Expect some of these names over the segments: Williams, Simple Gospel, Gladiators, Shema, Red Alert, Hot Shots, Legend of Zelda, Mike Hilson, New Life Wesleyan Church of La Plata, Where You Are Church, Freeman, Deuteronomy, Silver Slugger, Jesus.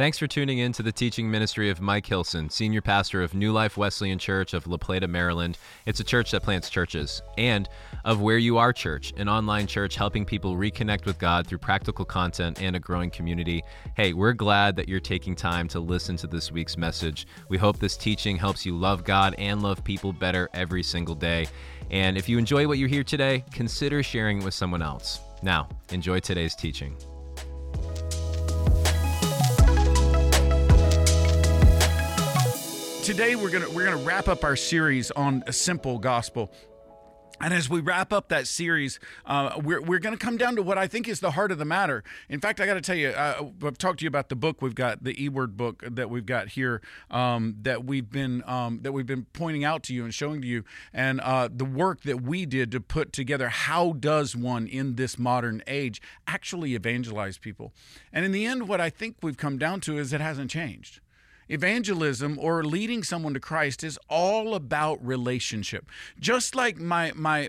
Thanks for tuning in to the teaching ministry of Mike Hilson, Senior Pastor of New Life Wesleyan Church of La Plata, Maryland. It's a church that plants churches, and of Where You Are Church, an online church helping people reconnect with God through practical content and a growing community. Hey, we're glad that you're taking time to listen to this week's message. We hope this teaching helps you love God and love people better every single day. And if you enjoy what you hear today, consider sharing it with someone else. Now, enjoy today's teaching. Today we're going to wrap up our series on a simple gospel. And as we wrap up that series, we're going to come down to what I think is the heart of the matter. In fact, I got to tell you, I've talked to you about the book we've got, the E-Word book that we've got here, that we've been pointing out to you and showing to you, and the work that we did to put together how does one in this modern age actually evangelize people. And in the end, what I think we've come down to is it hasn't changed. Evangelism, or leading someone to Christ, is all about relationship. Just like my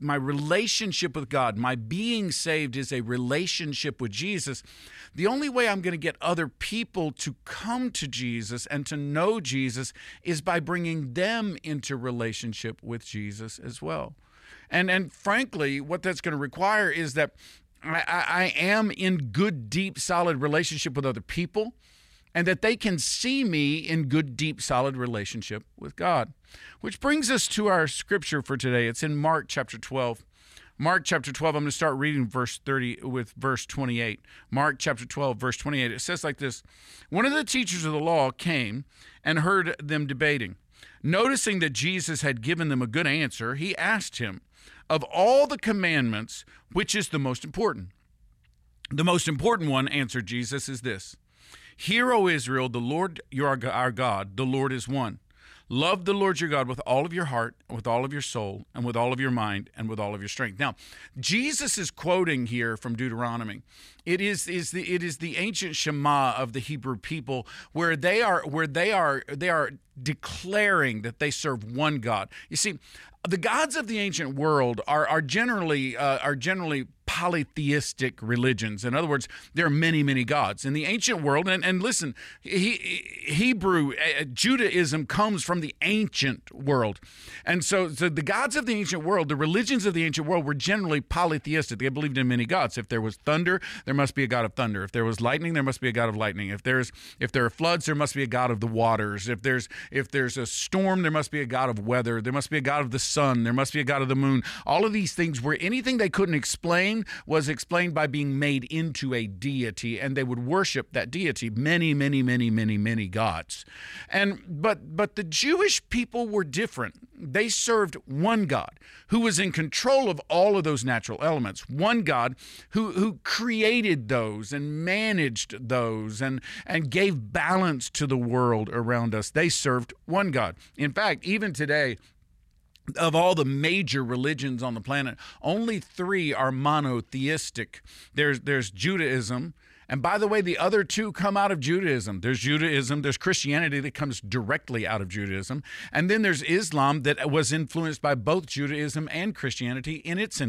relationship with God, my being saved is a relationship with Jesus. The only way I'm going to get other people to come to Jesus and to know Jesus is by bringing them into relationship with Jesus as well. And frankly, what that's going to require is that I am in good, deep, solid relationship with other people, and that they can see me in good, deep, solid relationship with God. Which brings us to our scripture for today. It's in Mark chapter 12. Mark chapter 12, I'm going to start reading verse 30 with verse 28. Mark chapter 12, verse 28, it says like this: "One of the teachers of the law came and heard them debating. Noticing that Jesus had given them a good answer, he asked him, 'Of all the commandments, which is the most important?' 'The most important one,' answered Jesus, 'is this: Hear, O Israel, the Lord our God, the Lord is one. Love the Lord your God with all of your heart, with all of your soul, and with all of your mind, and with all of your strength.'" Now, Jesus is quoting here from Deuteronomy. It is the ancient Shema of the Hebrew people, where they are declaring that they serve one God. You see, the gods of the ancient world are generally polytheistic religions. In other words, there are many, many gods. In the ancient world, and listen, Judaism comes from the ancient world. And so the gods of the ancient world, the religions of the ancient world, were generally polytheistic. They believed in many gods. If there was thunder, there must be a god of thunder. If there was lightning, there must be a god of lightning. If there are floods, there must be a god of the waters. If there's a storm, there must be a god of weather. There must be a god of the sun. There must be a god of the moon. All of these things were anything they couldn't explain was explained by being made into a deity, and they would worship that deity, many, many, many, many, many gods. But the Jewish people were different. They served one God who was in control of all of those natural elements, one God who created those and managed those and gave balance to the world around us. They served one God. In fact, even today, of all the major religions on the planet, only three are monotheistic. There's Judaism. And by the way, the other two come out of Judaism. There's Judaism, there's Christianity that comes directly out of Judaism, and then there's Islam that was influenced by both Judaism and Christianity in its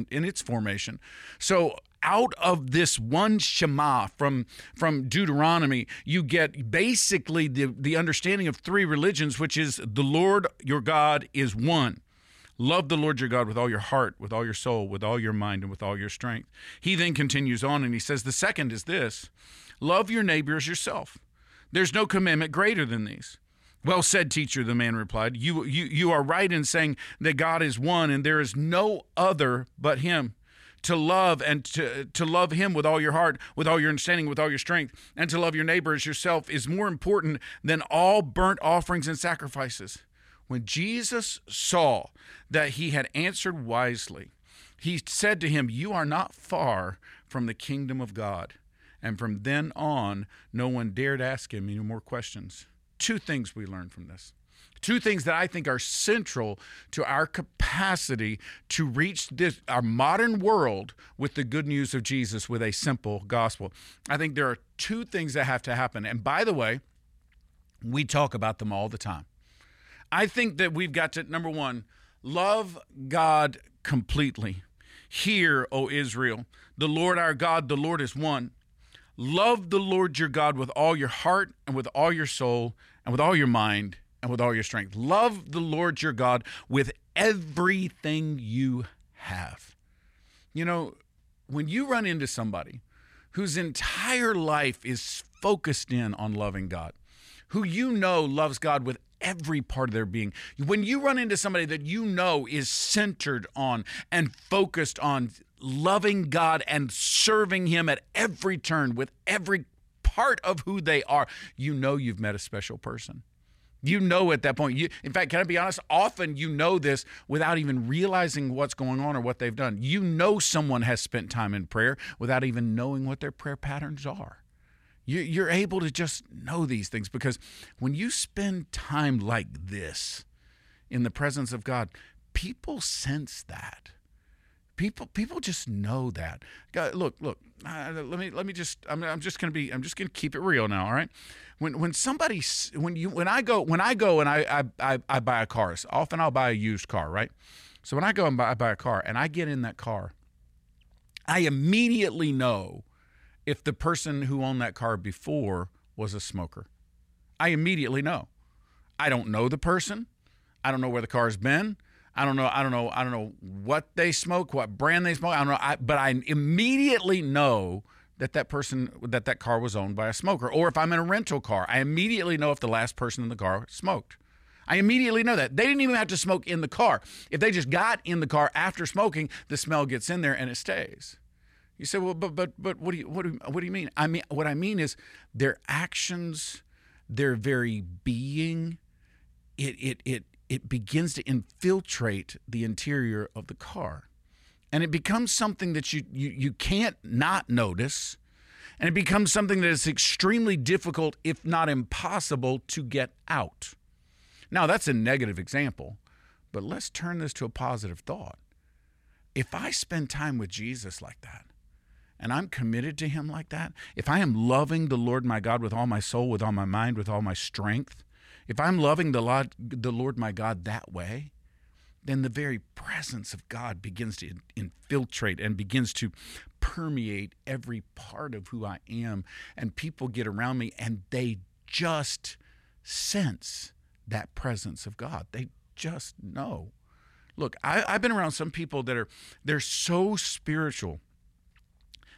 formation. So out of this one Shema from Deuteronomy, you get basically the understanding of three religions, which is the Lord your God is one. Love the Lord your God with all your heart, with all your soul, with all your mind, and with all your strength. He then continues on and he says, the second is this: love your neighbor as yourself. There's no commandment greater than these. Well said, teacher, the man replied. You are right in saying that God is one and there is no other but him. To love and to love him with all your heart, with all your understanding, with all your strength, and to love your neighbor as yourself is more important than all burnt offerings and sacrifices. When Jesus saw that he had answered wisely, he said to him, "You are not far from the kingdom of God." And from then on, no one dared ask him any more questions. Two things we learn from this. Two things that I think are central to our capacity to reach our modern world with the good news of Jesus with a simple gospel. I think there are two things that have to happen. And by the way, we talk about them all the time. I think that we've got to, number one, love God completely. Hear, O Israel, the Lord our God, the Lord is one. Love the Lord your God with all your heart and with all your soul and with all your mind and with all your strength. Love the Lord your God with everything you have. You know, when you run into somebody whose entire life is focused in on loving God, who you know loves God with every part of their being, when you run into somebody that you know is centered on and focused on loving God and serving Him at every turn with every part of who they are, you know you've met a special person. You know at that point. In fact, can I be honest? Often you know this without even realizing what's going on or what they've done. You know someone has spent time in prayer without even knowing what their prayer patterns are. You're able to just know these things, because when you spend time like this in the presence of God, people sense that. People just know that. God, look. I'm just gonna keep it real now. All right. When I buy a car. Often I'll buy a used car, right? So when I go and buy a car and I get in that car, I immediately know if the person who owned that car before was a smoker. I immediately know. I don't know the person. I don't know where the car's been. I don't know what they smoke, what brand they smoke. But I immediately know that car was owned by a smoker. Or if I'm in a rental car, I immediately know if the last person in the car smoked. I immediately know that. They didn't even have to smoke in the car. If they just got in the car after smoking, the smell gets in there and it stays. You say, well, but what do you mean? I mean, what I mean is their actions, their very being, it begins to infiltrate the interior of the car. And it becomes something that you can't not notice. And it becomes something that is extremely difficult, if not impossible, to get out. Now, that's a negative example, but let's turn this to a positive thought. If I spend time with Jesus like that, and I'm committed to Him like that, if I am loving the Lord my God with all my soul, with all my mind, with all my strength, if I'm loving the Lord my God that way, then the very presence of God begins to infiltrate and begins to permeate every part of who I am. And people get around me and they just sense that presence of God. They just know. Look, I've been around some people that they're so spiritual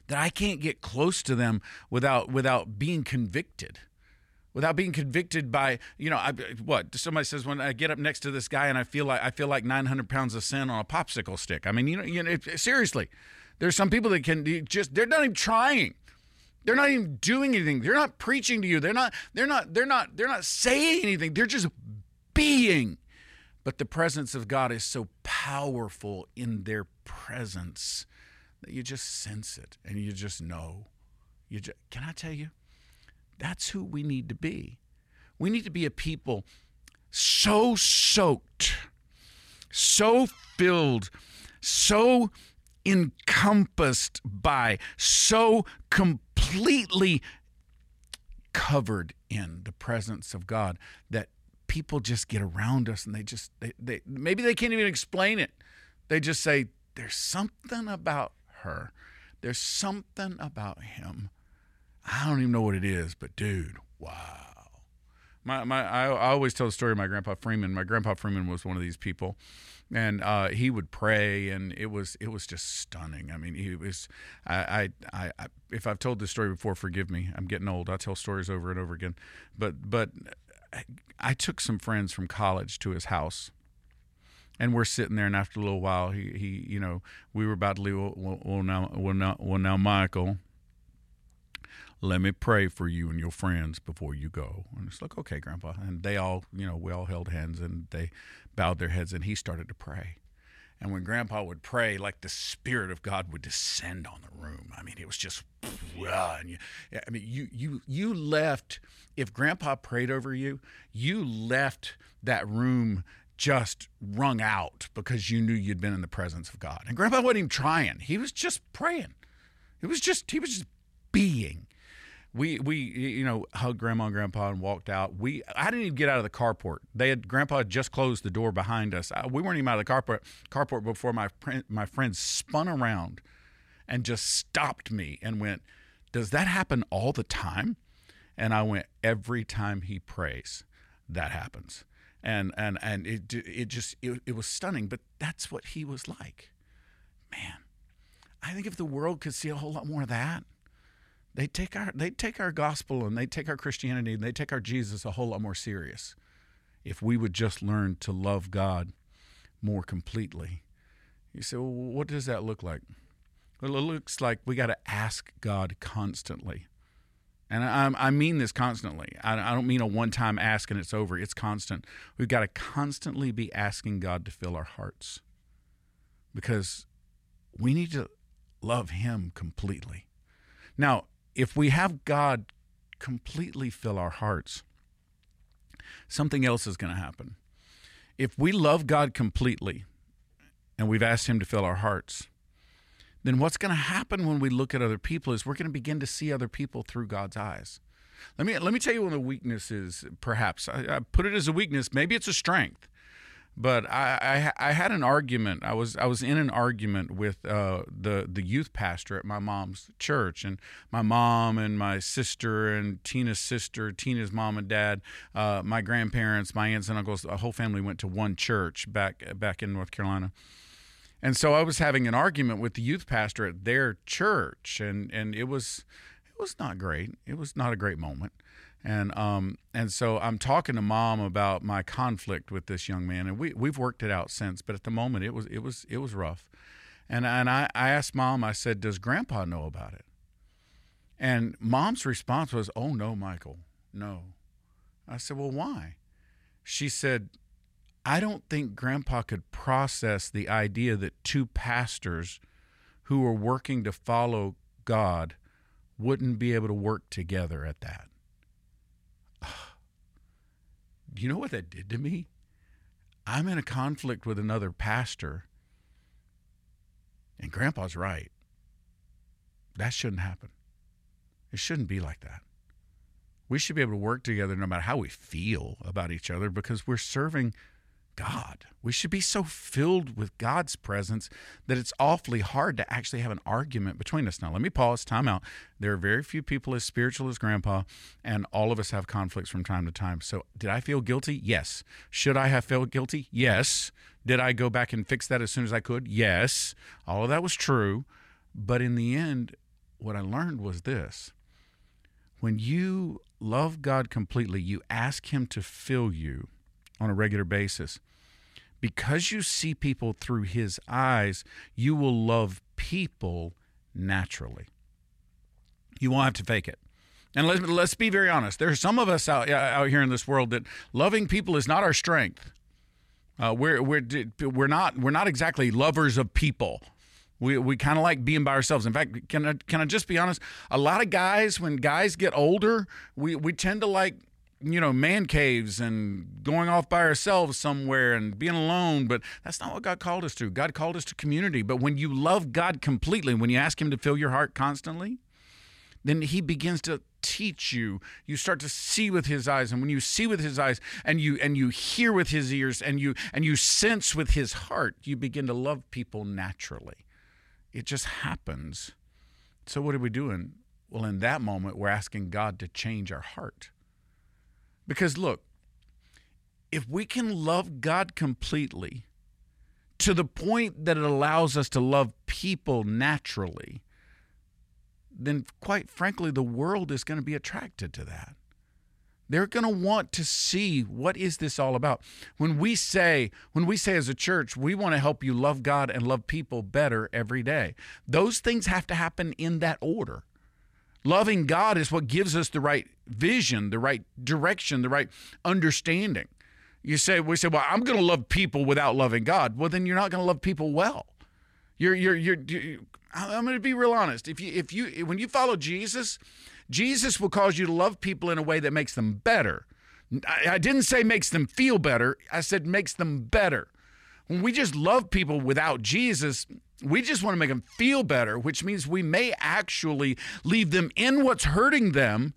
that I can't get close to them without being convicted. Without being convicted by, somebody says, when I get up next to this guy and I feel like 900 pounds of sin on a popsicle stick. I mean, seriously, there's some people that they're not even trying. They're not even doing anything. They're not preaching to you. They're not saying anything. They're just being. But the presence of God is so powerful in their presence that you just sense it and you just know. Can I tell you? That's who we need to be. We need to be a people so soaked, so filled, so encompassed by, so completely covered in the presence of God that people just get around us and they maybe they can't even explain it. They just say, there's something about her. There's something about him. I don't even know what it is, but dude, wow. I always tell the story of my grandpa Freeman. My grandpa Freeman was one of these people, and he would pray, and it was just stunning. I mean, he was. I if I've told this story before, forgive me. I'm getting old. I tell stories over and over again. But I took some friends from college to his house, and we're sitting there, and after a little while, we were about to leave. Well, now, Michael, let me pray for you and your friends before you go. And it's like, okay, Grandpa. And they all, we all held hands and they bowed their heads and he started to pray. And when Grandpa would pray, like the Spirit of God would descend on the room. I mean, it was just, you left, if Grandpa prayed over you, you left that room just wrung out because you knew you'd been in the presence of God. And Grandpa wasn't even trying. He was just praying. He was just being. We hugged Grandma and Grandpa and walked out. I didn't even get out of the carport. Grandpa had just closed the door behind us. We weren't even out of the carport before my friend spun around and just stopped me and went, does that happen all the time? And I went, every time he prays, that happens. And it was stunning, but that's what he was like. Man, I think if the world could see a whole lot more of that, they'd take our gospel and they'd take our Christianity and they'd take our Jesus a whole lot more serious. If we would just learn to love God more completely. You say, well, what does that look like? Well, it looks like we got to ask God constantly. And I mean this constantly. I don't mean a one-time ask and it's over. It's constant. We've got to constantly be asking God to fill our hearts because we need to love Him completely. Now, if we have God completely fill our hearts, something else is going to happen. If we love God completely and we've asked Him to fill our hearts, then what's going to happen when we look at other people is we're going to begin to see other people through God's eyes. Let me tell you one of the weaknesses, perhaps. I put it as a weakness. Maybe it's a strength. But I had an argument. I was in an argument with the youth pastor at my mom's church, and my mom and my sister and Tina's sister, Tina's mom and dad, my grandparents, my aunts and uncles, the whole family went to one church back in North Carolina. And so I was having an argument with the youth pastor at their church, and it was not great. It was not a great moment. And so I'm talking to mom about my conflict with this young man, and we've worked it out since, but at the moment it was rough. And I asked mom, I said, does grandpa know about it? And mom's response was, oh no, Michael, no. I said, well, why? She said, I don't think grandpa could process the idea that two pastors who are working to follow God wouldn't be able to work together at that. You know what that did to me? I'm in a conflict with another pastor, and grandpa's right. That shouldn't happen. It shouldn't be like that. We should be able to work together no matter how we feel about each other because we're serving God. We should be so filled with God's presence that it's awfully hard to actually have an argument between us. Now, let me pause, time out. There are very few people as spiritual as Grandpa, and all of us have conflicts from time to time. So did I feel guilty? Yes. Should I have felt guilty? Yes. Did I go back and fix that as soon as I could? Yes. All of that was true. But in the end, what I learned was this. When you love God completely, you ask Him to fill you on a regular basis. Because you see people through His eyes, you will love people naturally. You won't have to fake it. And let's be very honest. There are some of us out here in this world that loving people is not our strength. We're not exactly lovers of people. We kind of like being by ourselves. In fact, can I just be honest? A lot of guys, when guys get older, we tend to like, you know, man caves and going off by ourselves somewhere and being alone, but that's not what God called us to. God called us to community. But when you love God completely, when you ask Him to fill your heart constantly, then He begins to teach you. You start to see with His eyes, and when you see with His eyes and you hear with His ears and you sense with His heart, you begin to love people naturally. It just happens. So what are we doing? Well, in that moment, we're asking God to change our heart. Because look, if we can love God completely to the point that it allows us to love people naturally, then quite frankly, the world is going to be attracted to that. They're going to want to see, what is this all about? When we say as a church, we want to help you love God and love people better every day. Those things have to happen in that order. Loving God is what gives us the right vision, the right direction, the right understanding. We say, well, I'm going to love people without loving God. Well, then you're not going to love people well. I'm going to be real honest. When you follow Jesus, Jesus will cause you to love people in a way that makes them better. I didn't say makes them feel better. I said makes them better. When we just love people without Jesus, we just want to make them feel better, which means we may actually leave them in what's hurting them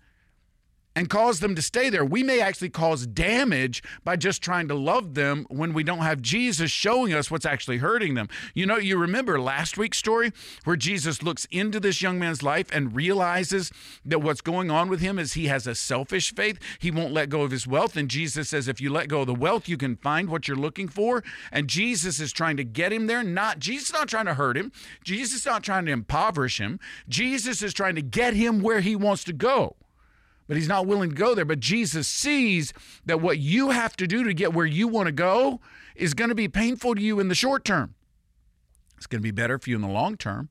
and cause them to stay there. We may actually cause damage by just trying to love them when we don't have Jesus showing us what's actually hurting them. You know, you remember last week's story where Jesus looks into this young man's life and realizes that what's going on with him is he has a selfish faith. He won't let go of his wealth. And Jesus says, if you let go of the wealth, you can find what you're looking for. And Jesus is trying to get him there. Jesus is not trying to hurt him. Jesus is not trying to impoverish him. Jesus is trying to get him where he wants to go. But he's not willing to go there. But Jesus sees that what you have to do to get where you want to go is going to be painful to you in the short term. It's going to be better for you in the long term.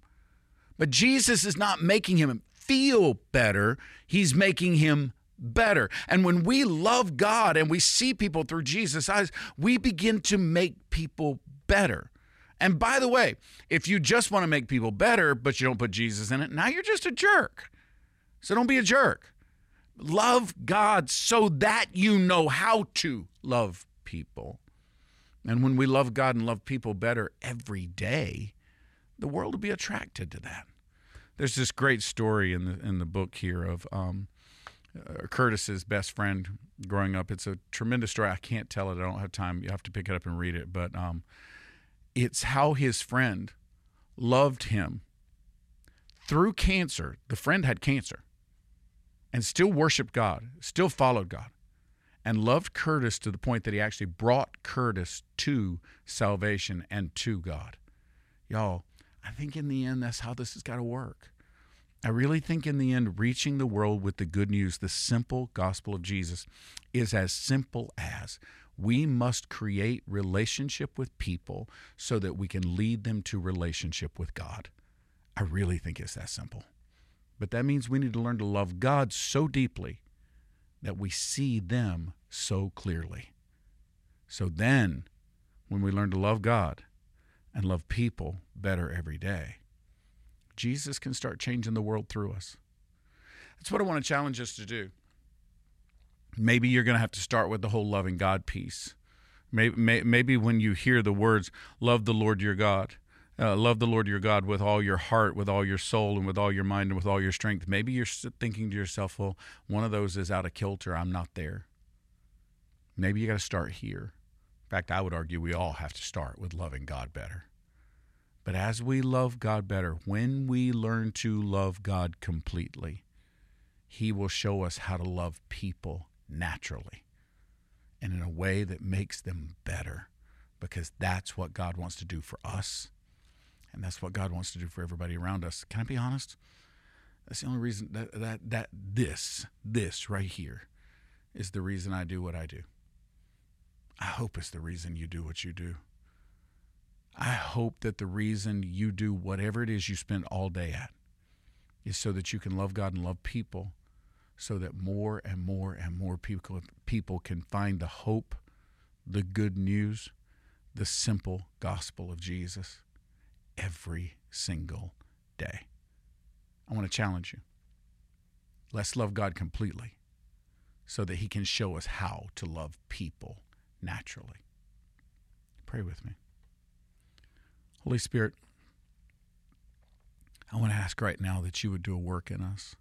But Jesus is not making him feel better. He's making him better. And when we love God and we see people through Jesus' eyes, we begin to make people better. And by the way, if you just want to make people better, but you don't put Jesus in it, now you're just a jerk. So don't be a jerk. Love God so that you know how to love people. And when we love God and love people better every day, the world will be attracted to that. There's this great story in the book here of Curtis's best friend growing up. It's a tremendous story. I can't tell it. I don't have time. You have to pick it up and read it. But it's how his friend loved him through cancer. The friend had cancer. And still worshiped God, still followed God, and loved Curtis to the point that he actually brought Curtis to salvation and to God. Y'all, I think in the end, that's how this has got to work. I really think in the end, reaching the world with the good news, the simple gospel of Jesus, is as simple as we must create relationship with people so that we can lead them to relationship with God. I really think it's that simple. But that means we need to learn to love God so deeply that we see them so clearly. So then, when we learn to love God and love people better every day, Jesus can start changing the world through us. That's what I want to challenge us to do. Maybe you're going to have to start with the whole loving God piece. Maybe when you hear the words, love the Lord your God, love the Lord your God with all your heart, with all your soul, and with all your mind, and with all your strength. Maybe you're thinking to yourself, well, one of those is out of kilter. I'm not there. Maybe you got to start here. In fact, I would argue we all have to start with loving God better. But as we love God better, when we learn to love God completely, He will show us how to love people naturally and in a way that makes them better, because that's what God wants to do for us. And that's what God wants to do for everybody around us. Can I be honest? That's the only reason that this right here is the reason I do what I do. I hope it's the reason you do what you do. I hope that the reason you do whatever it is you spend all day at is so that you can love God and love people so that more and more and more people can find the hope, the good news, the simple gospel of Jesus every single day. I want to challenge you. Let's love God completely so that He can show us how to love people naturally. Pray with me. Holy Spirit, I want to ask right now that you would do a work in us.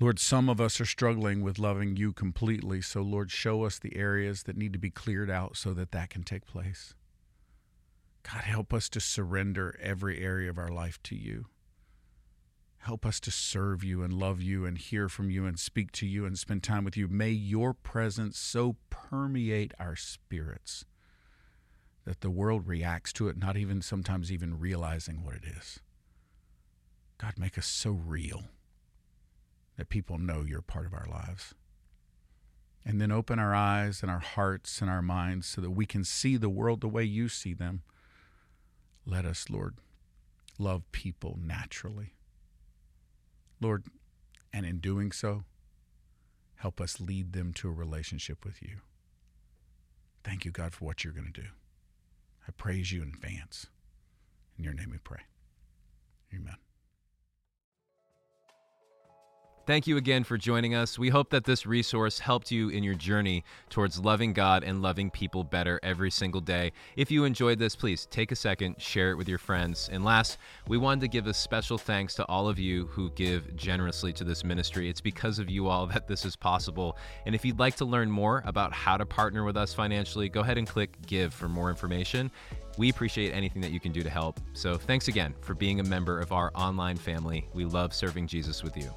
Lord, some of us are struggling with loving you completely, so Lord, show us the areas that need to be cleared out so that that can take place. God, help us to surrender every area of our life to you. Help us to serve you and love you and hear from you and speak to you and spend time with you. May your presence so permeate our spirits that the world reacts to it, not even sometimes even realizing what it is. God, make us so real that people know you're part of our lives. And then open our eyes and our hearts and our minds so that we can see the world the way you see them. Let us, Lord, love people naturally. Lord, and in doing so, help us lead them to a relationship with you. Thank you, God, for what you're going to do. I praise you in advance. In your name we pray. Amen. Thank you again for joining us. We hope that this resource helped you in your journey towards loving God and loving people better every single day. If you enjoyed this, please take a second, share it with your friends. And last, we wanted to give a special thanks to all of you who give generously to this ministry. It's because of you all that this is possible. And if you'd like to learn more about how to partner with us financially, go ahead and click give for more information. We appreciate anything that you can do to help. So thanks again for being a member of our online family. We love serving Jesus with you.